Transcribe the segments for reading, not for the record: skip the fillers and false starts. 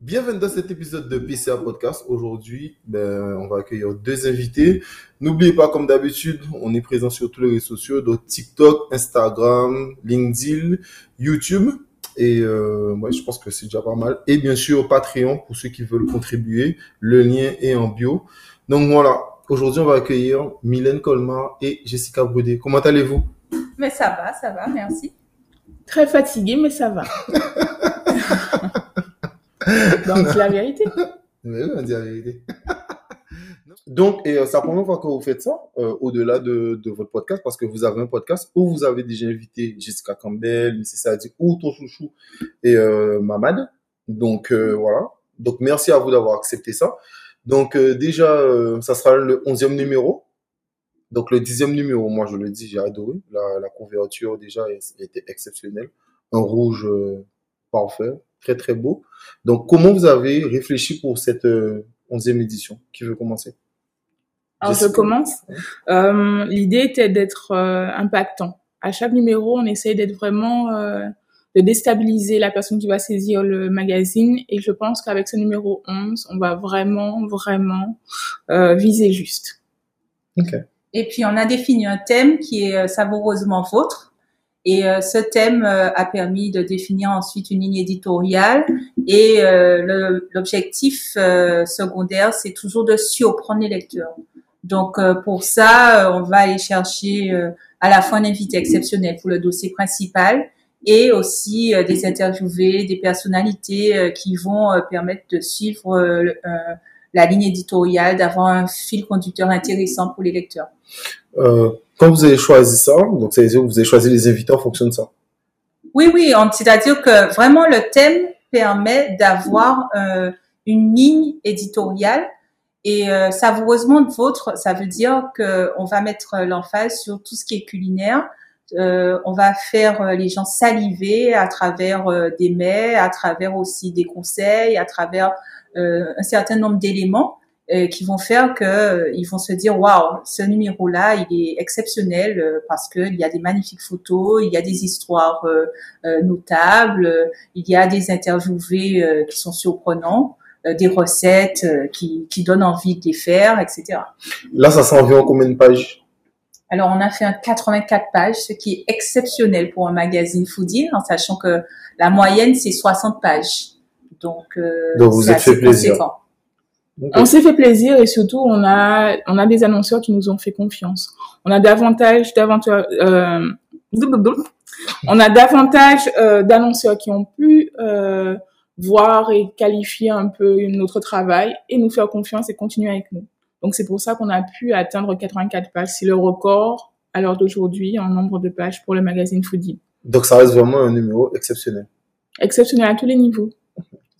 Bienvenue dans cet épisode de PCA Podcast. Aujourd'hui, on va accueillir deux invités. N'oubliez pas, comme d'habitude, on est présent sur tous les réseaux sociaux, donc TikTok, Instagram, LinkedIn, YouTube. Et je pense que c'est déjà pas mal. Et bien sûr, Patreon, pour ceux qui veulent contribuer. Le lien est en bio. Donc voilà, aujourd'hui, on va accueillir Mylène Colmar et Jessica Brudet. Comment allez-vous? Mais ça va, merci. Très fatiguée, mais ça va. Donc, c'est la vérité. Oui, on dit la vérité. Donc, c'est la première fois que vous faites ça, au-delà de votre podcast, parce que vous avez un podcast où vous avez déjà invité Jessica Campbell, Mississa Adi ou Tosuchou et Mamad. Donc, voilà. Donc, merci à vous d'avoir accepté ça. Donc, déjà, ça sera le 11e numéro. Donc, le 10e numéro, moi, je le dis, j'ai adoré. La couverture, déjà, elle était exceptionnelle. Un rouge parfait. Très, très beau. Donc, comment vous avez réfléchi pour cette 11e édition? Qui veut commencer? Alors, Jessica. Je commence. L'idée était d'être impactant. À chaque numéro, on essaye d'être vraiment, de déstabiliser la personne qui va saisir le magazine. Et je pense qu'avec ce numéro 11, on va vraiment, vraiment viser juste. OK. Et puis, on a défini un thème qui est savoureusement vôtre. Et ce thème a permis de définir ensuite une ligne éditoriale. Et l'objectif secondaire, c'est toujours de surprendre les lecteurs. Donc, pour ça, on va aller chercher à la fois un invité exceptionnel pour le dossier principal et aussi des interviewés, des personnalités qui vont permettre de suivre la ligne éditoriale, d'avoir un fil conducteur intéressant pour les lecteurs. Quand vous avez choisi ça, donc c'est-à-dire que vous avez choisi les invités en fonction de ça. Oui, c'est-à-dire que vraiment le thème permet d'avoir une ligne éditoriale et savoureusement de vôtre, ça veut dire qu'on va mettre l'emphase sur tout ce qui est culinaire. On va faire les gens saliver à travers des mets, à travers aussi des conseils, à travers un certain nombre d'éléments. Qui vont faire que ils vont se dire waouh, ce numéro là il est exceptionnel parce que il y a des magnifiques photos, il y a des histoires notables, il y a des interviewés qui sont surprenants, des recettes qui donnent envie de les faire, etc. Là, ça s'en vient en combien de pages? Alors, on a fait un 84 pages, ce qui est exceptionnel pour un magazine foodie, en sachant que la moyenne c'est 60 pages. Donc vous êtes fait plaisir. Conséquent. Okay. On s'est fait plaisir et surtout on a des annonceurs qui nous ont fait confiance. On a davantage d'annonceurs qui ont pu voir et qualifier un peu notre travail et nous faire confiance et continuer avec nous. Donc c'est pour ça qu'on a pu atteindre 84 pages, c'est le record à l'heure d'aujourd'hui en nombre de pages pour le magazine Foodie. Donc ça reste vraiment un numéro exceptionnel. Exceptionnel à tous les niveaux.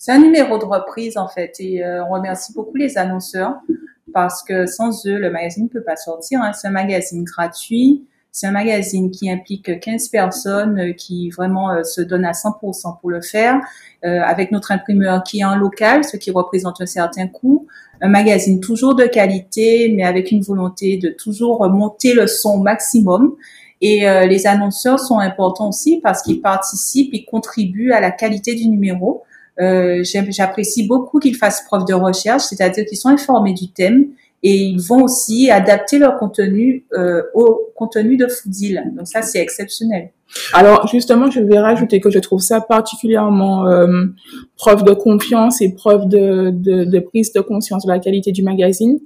C'est un numéro de reprise, en fait, et on remercie beaucoup les annonceurs parce que sans eux, le magazine ne peut pas sortir, hein. C'est un magazine gratuit, c'est un magazine qui implique 15 personnes qui vraiment se donnent à 100% pour le faire, avec notre imprimeur qui est en local, ce qui représente un certain coût. Un magazine toujours de qualité, mais avec une volonté de toujours monter le son au maximum. Et les annonceurs sont importants aussi parce qu'ils participent, ils contribuent à la qualité du numéro. J'apprécie beaucoup qu'ils fassent preuve de recherche, c'est-à-dire qu'ils sont informés du thème et ils vont aussi adapter leur contenu au contenu de Foodil. Donc ça, c'est exceptionnel. Alors justement, je vais rajouter que je trouve ça particulièrement preuve de confiance et preuve de prise de conscience de la qualité du magazine,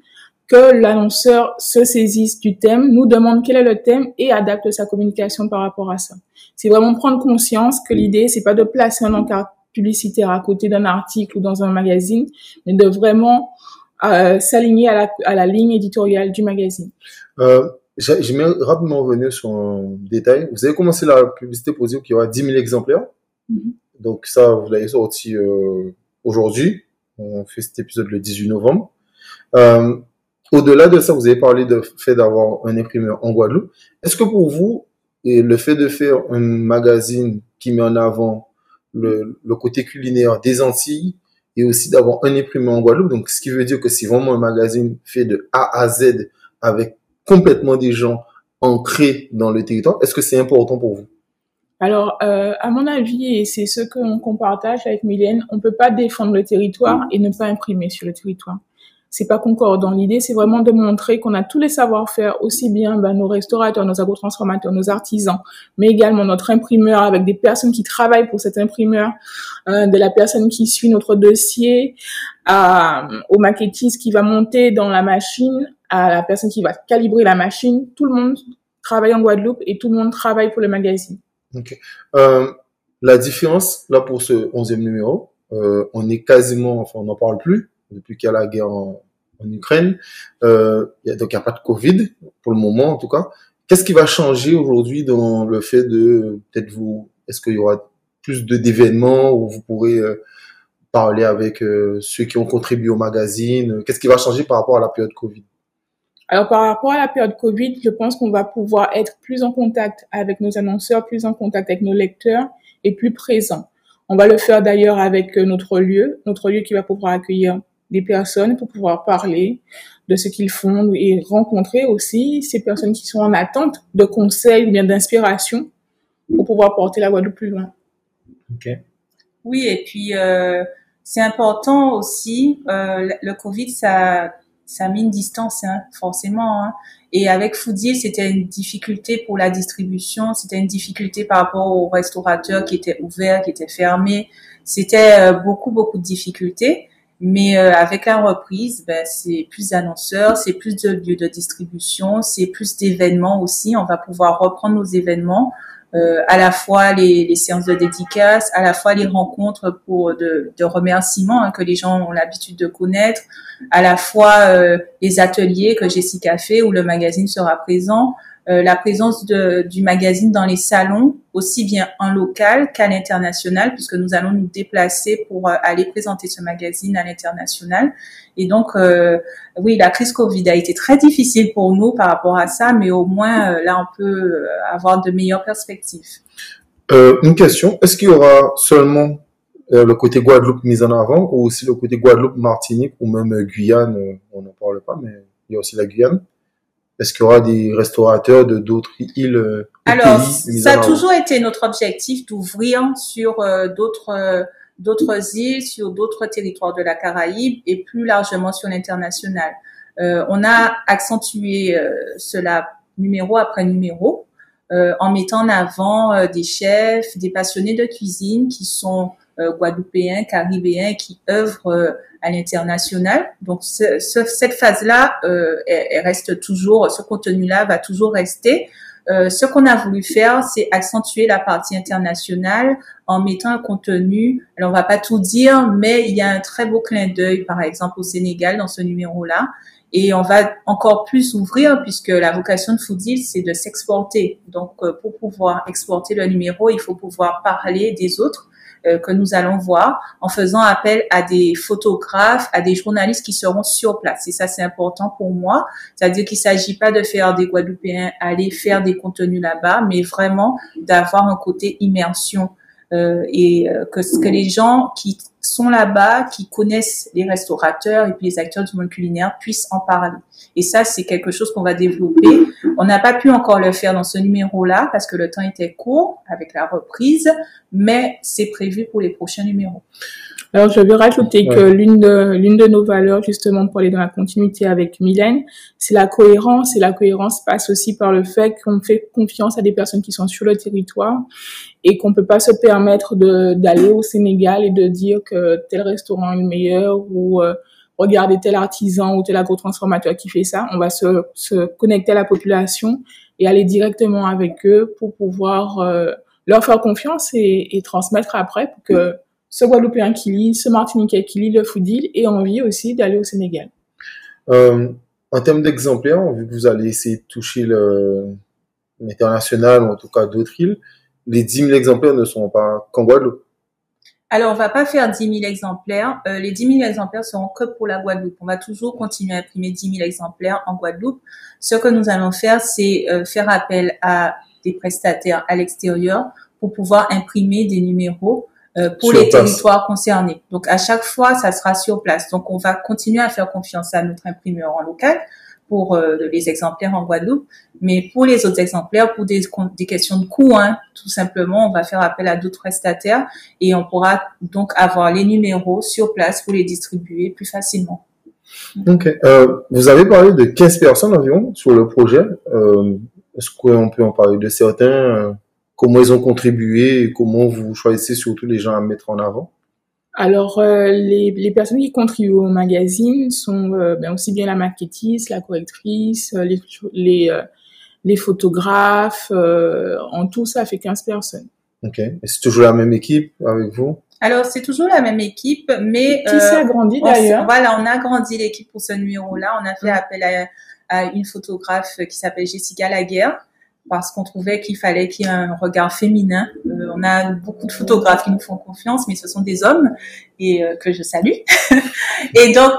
que l'annonceur se saisisse du thème, nous demande quel est le thème et adapte sa communication par rapport à ça. C'est vraiment prendre conscience que l'idée, c'est pas de placer un encart publicitaire à côté d'un article ou dans un magazine, mais de vraiment s'aligner à la ligne éditoriale du magazine. J'aimerais rapidement revenir sur un détail. Vous avez commencé la publicité pour dire qu'il y aura 10 000 exemplaires. Mm-hmm. Donc ça, vous l'avez sorti aujourd'hui. On fait cet épisode le 18 novembre. Au-delà de ça, vous avez parlé du fait d'avoir un imprimeur en Guadeloupe. Est-ce que pour vous, le fait de faire un magazine qui met en avant le côté culinaire des Antilles et aussi d'avoir un imprimeur en Guadeloupe, donc ce qui veut dire que c'est vraiment un magazine fait de A à Z avec complètement des gens ancrés dans le territoire, est-ce que c'est important pour vous? Alors, à mon avis, et c'est ce qu'on partage avec Mylène, on peut pas défendre le territoire et ne pas imprimer sur le territoire. C'est pas concordant. L'idée, c'est vraiment de montrer qu'on a tous les savoir-faire, aussi bien nos restaurateurs, nos agrotransformateurs, nos artisans, mais également notre imprimeur avec des personnes qui travaillent pour cet imprimeur, de la personne qui suit notre dossier, au maquettiste qui va monter dans la machine, à la personne qui va calibrer la machine. Tout le monde travaille en Guadeloupe et tout le monde travaille pour le magazine. Okay. La différence, là, pour ce 11e numéro, on est quasiment, enfin, on n'en parle plus depuis qu'il y a la guerre en Ukraine. Donc, il n'y a pas de Covid, pour le moment, en tout cas. Qu'est-ce qui va changer aujourd'hui dans le fait de, peut-être vous, est-ce qu'il y aura plus d'événements où vous pourrez parler avec ceux qui ont contribué au magazine? Qu'est-ce qui va changer par rapport à la période Covid? Alors, par rapport à la période Covid, je pense qu'on va pouvoir être plus en contact avec nos annonceurs, plus en contact avec nos lecteurs et plus présents. On va le faire d'ailleurs avec notre lieu qui va pouvoir accueillir des personnes pour pouvoir parler de ce qu'ils font et rencontrer aussi ces personnes qui sont en attente de conseils ou bien d'inspiration pour pouvoir porter la Guadeloupe plus loin. Ok. Oui, et puis c'est important aussi, le Covid, ça a mis une distance, hein, forcément. Hein. Et avec Foodier, c'était une difficulté pour la distribution, c'était une difficulté par rapport aux restaurateurs qui étaient ouverts, qui étaient fermés. C'était beaucoup de difficultés. Mais avec la reprise, c'est plus d'annonceurs, c'est plus de lieux de distribution, c'est plus d'événements aussi. On va pouvoir reprendre nos événements, à la fois les séances de dédicaces, à la fois les rencontres de remerciements, hein, que les gens ont l'habitude de connaître, à la fois les ateliers que Jessica fait où le magazine sera présent, la présence du magazine dans les salons, aussi bien en local qu'à l'international, puisque nous allons nous déplacer pour aller présenter ce magazine à l'international. Et donc, oui, la crise Covid a été très difficile pour nous par rapport à ça, mais au moins, là, on peut avoir de meilleures perspectives. Une question, est-ce qu'il y aura seulement le côté Guadeloupe mis en avant ou aussi le côté Guadeloupe-Martinique ou même Guyane, on n'en parle pas, mais il y a aussi la Guyane? Est-ce qu'il y aura des restaurateurs de d'autres îles? Alors, ça a toujours été notre objectif d'ouvrir sur d'autres îles, sur d'autres territoires de la Caraïbe et plus largement sur l'international. On a accentué cela numéro après numéro en mettant en avant des chefs, des passionnés de cuisine qui sont guadeloupéens, caribéens, qui œuvrent à l'international. Donc cette phase-là, elle reste toujours, ce contenu-là va toujours rester. Ce qu'on a voulu faire, c'est accentuer la partie internationale en mettant un contenu. Alors on va pas tout dire, mais il y a un très beau clin d'œil, par exemple au Sénégal dans ce numéro-là. Et on va encore plus ouvrir puisque la vocation de Foodil, c'est de s'exporter. Donc pour pouvoir exporter le numéro, il faut pouvoir parler des autres que nous allons voir en faisant appel à des photographes, à des journalistes qui seront sur place. Et ça, c'est important pour moi. C'est-à-dire qu'il ne s'agit pas de faire des Guadeloupéens aller faire des contenus là-bas, mais vraiment d'avoir un côté immersion et que les gens qui sont là-bas, qui connaissent les restaurateurs et puis les acteurs du monde culinaire puissent en parler. Et ça, c'est quelque chose qu'on va développer. On n'a pas pu encore le faire dans ce numéro-là parce que le temps était court avec la reprise, mais c'est prévu pour les prochains numéros. Alors, je veux rajouter que l'une de nos valeurs, justement, pour aller dans la continuité avec Mylène, c'est la cohérence. Et la cohérence passe aussi par le fait qu'on fait confiance à des personnes qui sont sur le territoire et qu'on peut pas se permettre d'aller au Sénégal et de dire que tel restaurant est le meilleur ou regarder tel artisan ou tel agro-transformateur qui fait ça. On va se connecter à la population et aller directement avec eux pour pouvoir leur faire confiance et transmettre après pour que ce Guadeloupéen qui lit, ce Martiniquais qui lit le Foodil ait envie aussi d'aller au Sénégal. En termes d'exemplaires, vu que vous allez essayer de toucher l'international ou en tout cas d'autres îles, les 10 000 exemplaires ne sont pas qu'en Guadeloupe. Alors, on va pas faire 10 000 exemplaires. Les 10 000 exemplaires seront que pour la Guadeloupe. On va toujours continuer à imprimer 10 000 exemplaires en Guadeloupe. Ce que nous allons faire, c'est faire appel à des prestataires à l'extérieur pour pouvoir imprimer des numéros pour les territoires concernés. Donc, à chaque fois, ça sera sur place. Donc, on va continuer à faire confiance à notre imprimeur en local. pour les exemplaires en Guadeloupe. Mais pour les autres exemplaires, pour des questions de coût, hein, tout simplement, on va faire appel à d'autres prestataires et on pourra donc avoir les numéros sur place pour les distribuer plus facilement. Ok. Vous avez parlé de 15 personnes environ sur le projet. Est-ce qu'on peut en parler de certains? Comment ils ont contribué et comment vous choisissez surtout les gens à mettre en avant? Alors, les personnes qui contribuent au magazine sont aussi bien la maquettiste, la correctrice, les photographes. En tout, ça fait 15 personnes. Ok. Et c'est toujours la même équipe avec vous? Alors, c'est toujours la même équipe, mais... Qui s'est agrandie d'ailleurs. Voilà, on a agrandi l'équipe pour ce numéro-là. On a fait appel à une photographe qui s'appelle Jessica Laguerre, parce qu'on trouvait qu'il fallait qu'il y ait un regard féminin. On a beaucoup de photographes qui nous font confiance, mais ce sont des hommes et que je salue. Et donc,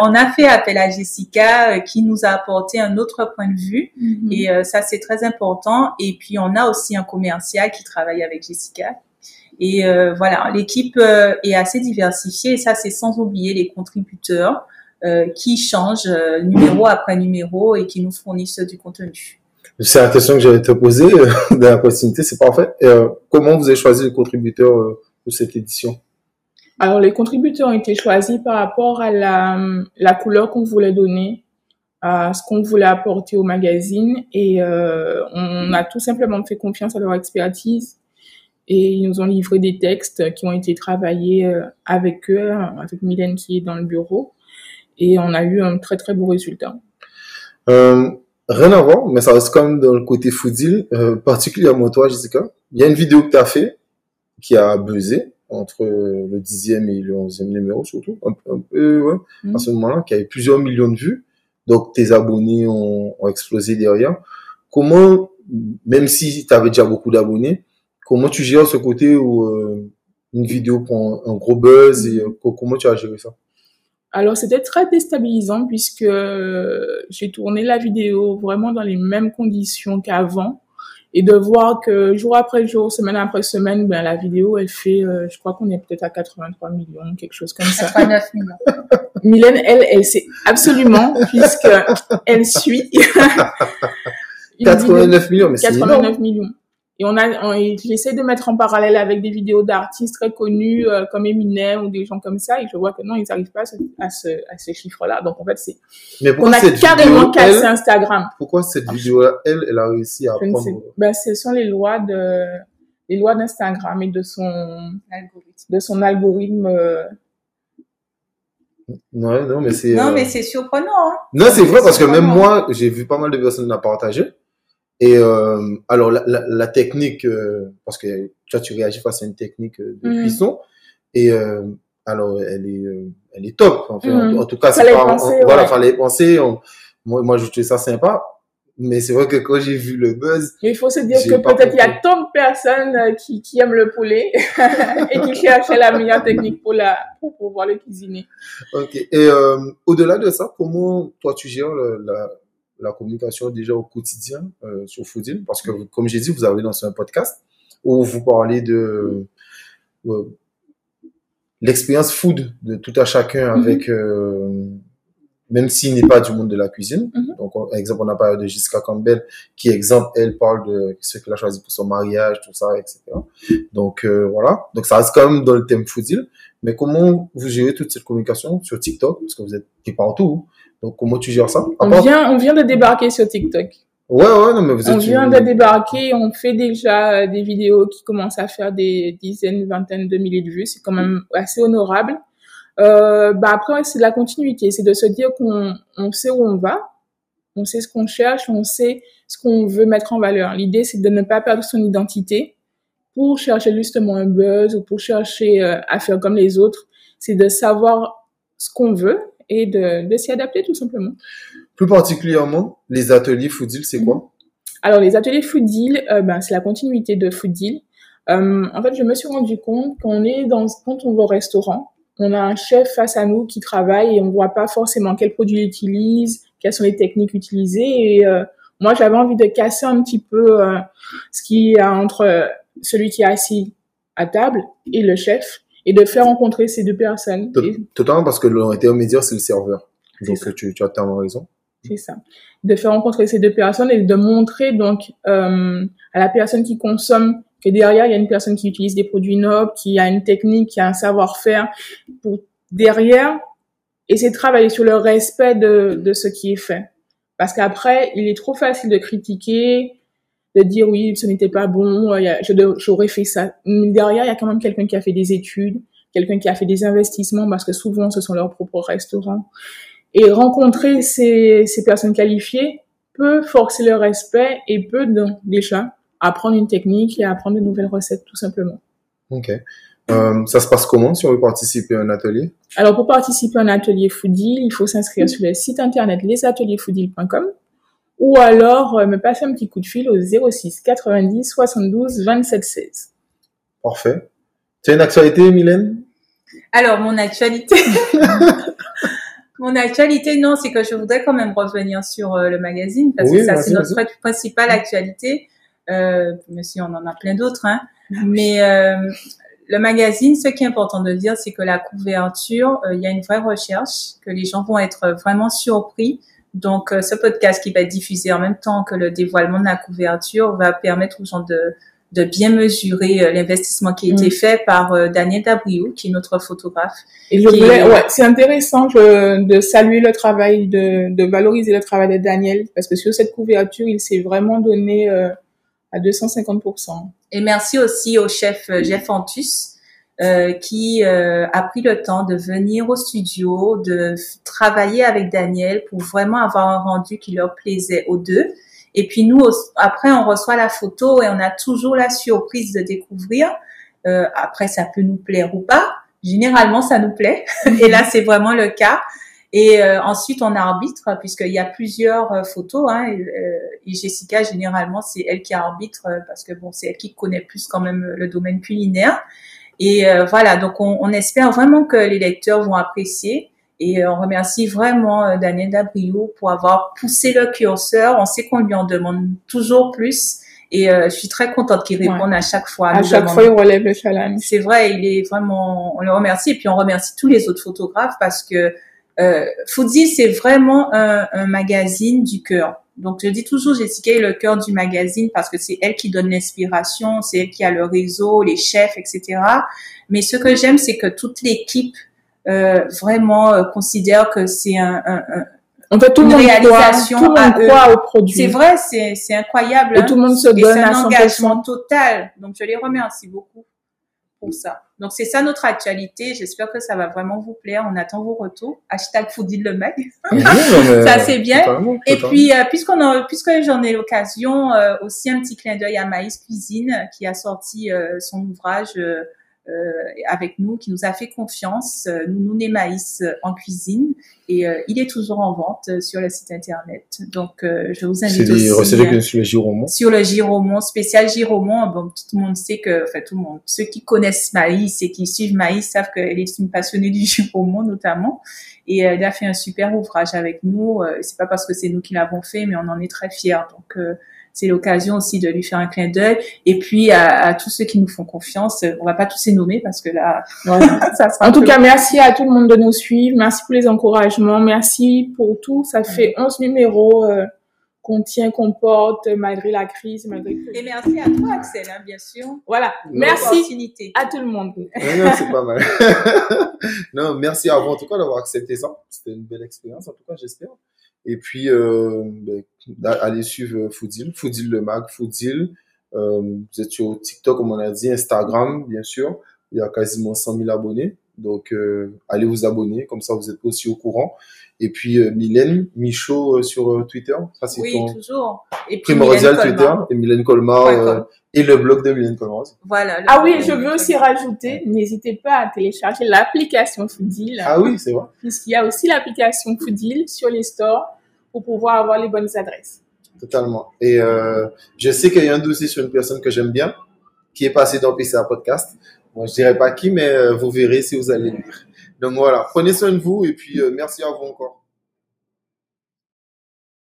on a fait appel à Jessica qui nous a apporté un autre point de vue. Mm-hmm. Et ça, c'est très important. Et puis, on a aussi un commercial qui travaille avec Jessica. Et voilà, l'équipe est assez diversifiée. Et ça, c'est sans oublier les contributeurs qui changent numéro après numéro et qui nous fournissent du contenu. C'est la question que j'allais te poser de la proximité, c'est parfait. Comment vous avez choisi les contributeurs de cette édition? Alors, les contributeurs ont été choisis par rapport à la couleur qu'on voulait donner, à ce qu'on voulait apporter au magazine. Et on a tout simplement fait confiance à leur expertise. Et ils nous ont livré des textes qui ont été travaillés avec eux, avec Mylène qui est dans le bureau. Et on a eu un très, très beau résultat. Rien à voir, mais ça reste quand même dans le côté foodie, particulièrement toi, Jessica. Il y a une vidéo que tu as fait qui a buzzé entre le 10e et le 11e numéro, surtout, un peu ouais, à ce moment-là, qui avait plusieurs millions de vues. Donc, tes abonnés ont explosé derrière. Comment, même si tu avais déjà beaucoup d'abonnés, comment tu gères ce côté où une vidéo prend un gros buzz et comment tu as géré ça? Alors, c'était très déstabilisant puisque j'ai tourné la vidéo vraiment dans les mêmes conditions qu'avant. Et de voir que jour après jour, semaine après semaine, ben la vidéo, elle fait, je crois qu'on est peut-être à 83 millions, quelque chose comme ça. 89 millions. Mylène, elle sait absolument puisqu'elle suit. 89 millions, mais c'est énorme. 89 millions. Et j'essaie de mettre en parallèle avec des vidéos d'artistes très connus comme Eminem ou des gens comme ça, et je vois que non, ils n'arrivent pas à ce chiffre-là. Donc en fait, on a carrément cassé Instagram. Pourquoi cette vidéo-là, elle a réussi à prendre? Ben, ce sont les lois d'Instagram et de son algorithme. Ouais, non, mais c'est. Non, mais c'est surprenant. Hein. Non, c'est vrai parce que même moi, j'ai vu pas mal de personnes la partager. Et alors la technique, parce que toi tu réagis face à une technique de cuisson, et alors elle est top. Enfin, en tout cas, c'est pas penser, voilà, fallait penser. Moi je trouvais ça sympa, mais c'est vrai que quand j'ai vu le buzz, mais il faut se dire que peut-être il y a tant de personnes qui aiment le poulet et qui cherchent la meilleure technique pour pouvoir le cuisiner. Ok. Et au-delà de ça, comment toi tu gères la communication déjà au quotidien sur Foodie, parce que comme j'ai dit, vous avez lancé un podcast où vous parlez de l'expérience food de tout à chacun, avec même s'il n'est pas du monde de la cuisine. Donc, par exemple, on a parlé de Jessica Campbell qui, exemple, elle parle de ce qu'elle a choisi pour son mariage, tout ça, etc. Donc, voilà. Donc, ça reste quand même dans le thème Foodie. Mais comment vous gérez toute cette communication sur TikTok? Parce que vous êtes partout. Donc, comment tu gères ça? On vient de débarquer sur TikTok. Ouais, non, mais on vient de débarquer, on fait déjà des vidéos qui commencent à faire des dizaines, vingtaines de milliers de vues. C'est quand même assez honorable. Après, c'est de la continuité. C'est de se dire qu'on sait où on va, on sait ce qu'on cherche, on sait ce qu'on veut mettre en valeur. L'idée, c'est de ne pas perdre son identité pour chercher justement un buzz ou pour chercher à faire comme les autres. C'est de savoir ce qu'on veut et de s'y adapter tout simplement. Plus particulièrement, les ateliers Foodie, c'est quoi? Alors, les ateliers Foodie, c'est la continuité de Foodie. En fait, je me suis rendu compte quand on va au restaurant, on a un chef face à nous qui travaille et on voit pas forcément quels produits il utilise, quelles sont les techniques utilisées. Et moi, j'avais envie de casser un petit peu ce qu'il y a entre celui qui est assis à table et le chef, et de faire rencontrer ces deux personnes. Totalement, parce que l'intermédiaire, c'est le serveur. Donc, tu as tellement raison. C'est ça. De faire rencontrer ces deux personnes et de montrer donc à la personne qui consomme que derrière, il y a une personne qui utilise des produits nobles, qui a une technique, qui a un savoir-faire pour derrière essayer de travailler sur le respect de ce qui est fait. Parce qu'après, il est trop facile de critiquer, de dire oui, ce n'était pas bon, j'aurais fait ça. Mais derrière, il y a quand même quelqu'un qui a fait des études, quelqu'un qui a fait des investissements, parce que souvent, ce sont leurs propres restaurants. Et rencontrer ces personnes qualifiées peut forcer le respect et peut donc déjà apprendre une technique et apprendre de nouvelles recettes, tout simplement. Ok. Ça se passe comment si on veut participer à un atelier? Alors, pour participer à un atelier foodie, il faut s'inscrire sur le site internet lesateliersfoodie.com ou alors me passer un petit coup de fil au 06 90 72 27 16. Parfait. Tu as une actualité, Mylène? Alors, mon actualité, non, c'est que je voudrais quand même revenir sur le magazine parce que ça, c'est notre principale actualité. Même si on en a plein d'autres, hein. Mais le magazine, ce qui est important de dire, c'est que la couverture, il y a une vraie recherche, que les gens vont être vraiment surpris. Donc, ce podcast qui va être diffusé en même temps que le dévoilement de la couverture va permettre aux gens de bien mesurer l'investissement qui a été fait par Daniel Dabriou, qui est notre photographe. Et je voulais, c'est intéressant de saluer le travail, de valoriser le travail de Daniel, parce que sur cette couverture, il s'est vraiment donné à 250%. Et merci aussi au chef Jeff Antus, qui a pris le temps de venir au studio, de travailler avec Daniel pour vraiment avoir un rendu qui leur plaisait aux deux. Et puis nous, après, on reçoit la photo et on a toujours la surprise de découvrir. Après, ça peut nous plaire ou pas. Généralement, ça nous plaît. Et là, c'est vraiment le cas. Et ensuite, on arbitre, puisqu'il y a plusieurs photos. Hein, et Jessica, généralement, c'est elle qui arbitre, parce que bon, c'est elle qui connaît plus quand même le domaine culinaire. Et voilà, donc on espère vraiment que les lecteurs vont apprécier. Et on remercie vraiment Daniel Dabriou pour avoir poussé le curseur. On sait qu'on lui en demande toujours plus. Et je suis très contente qu'il réponde à chaque fois. À chaque fois, il relève le challenge. C'est vrai, il est vraiment... On le remercie. Et puis, on remercie tous les autres photographes parce que Foodie, c'est vraiment un magazine du cœur. Donc, je dis toujours, Jessica est le cœur du magazine parce que c'est elle qui donne l'inspiration, c'est elle qui a le réseau, les chefs, etc. Mais ce que j'aime, c'est que toute l'équipe vraiment considère que c'est en fait, une réalisation tout le monde croit au produit. C'est vrai, c'est incroyable. Et tout le monde se donne à 100%. C'est un engagement total. Donc, je les remercie beaucoup pour ça. Donc, c'est ça notre actualité. J'espère que ça va vraiment vous plaire. On attend vos retours. #foodie_le_mag. Ça, c'est bien. Totalement. Et puis, puisque j'en ai l'occasion, aussi un petit clin d'œil à Maïs Cuisine qui a sorti son ouvrage avec nous, qui nous a fait confiance. Nous née Maïs en cuisine. Et il est toujours en vente sur le site internet. Donc, je vous invite aussi. C'est sur le Giromont. Sur le Giromont, spécial Giromont. Bon, tout le monde sait que, enfin, tout le monde, ceux qui connaissent Maïs et qui suivent Maïs savent qu'elle est une passionnée du Giromont, notamment. Et elle a fait un super ouvrage avec nous. C'est pas parce que c'est nous qui l'avons fait, mais on en est très fiers. Donc, c'est l'occasion aussi de lui faire un clin d'œil. Et puis, à tous ceux qui nous font confiance, on va pas tous les nommer parce que là, ça sera. En tout cas, merci à tout le monde de nous suivre. Merci pour les encouragements. Merci pour tout. Ça fait 11 numéros qu'on tient, qu'on porte, malgré la crise, malgré tout. Et merci à toi, Axel, hein, bien sûr. Voilà. Merci à tout le monde. Non, c'est pas mal. Non, merci à vous, en tout cas, d'avoir accepté ça. C'était une belle expérience, en tout cas, j'espère. Et puis, allez suivre Foodie le mag, Foodie. Vous êtes sur TikTok, comme on a dit, Instagram, bien sûr. Il y a quasiment 100 000 abonnés. Donc, allez vous abonner. Comme ça, vous êtes aussi au courant. Et puis, Mylène, Michaud sur Twitter. Ça, c'est toujours. Et puis, Primordial Twitter. Et Mylène Colmar. Et le blog de Mylène Colmar. Voilà. Je veux aussi rajouter, n'hésitez pas à télécharger l'application Foodie. Ah oui, c'est vrai. Puisqu'il y a aussi l'application Foodie sur les stores pour pouvoir avoir les bonnes adresses. Totalement. Et je sais qu'il y a un dossier sur une personne que j'aime bien qui est passée dans PCA Podcast. Moi, je dirais pas qui, mais vous verrez si vous allez lire. Donc voilà, prenez soin de vous et puis merci à vous encore.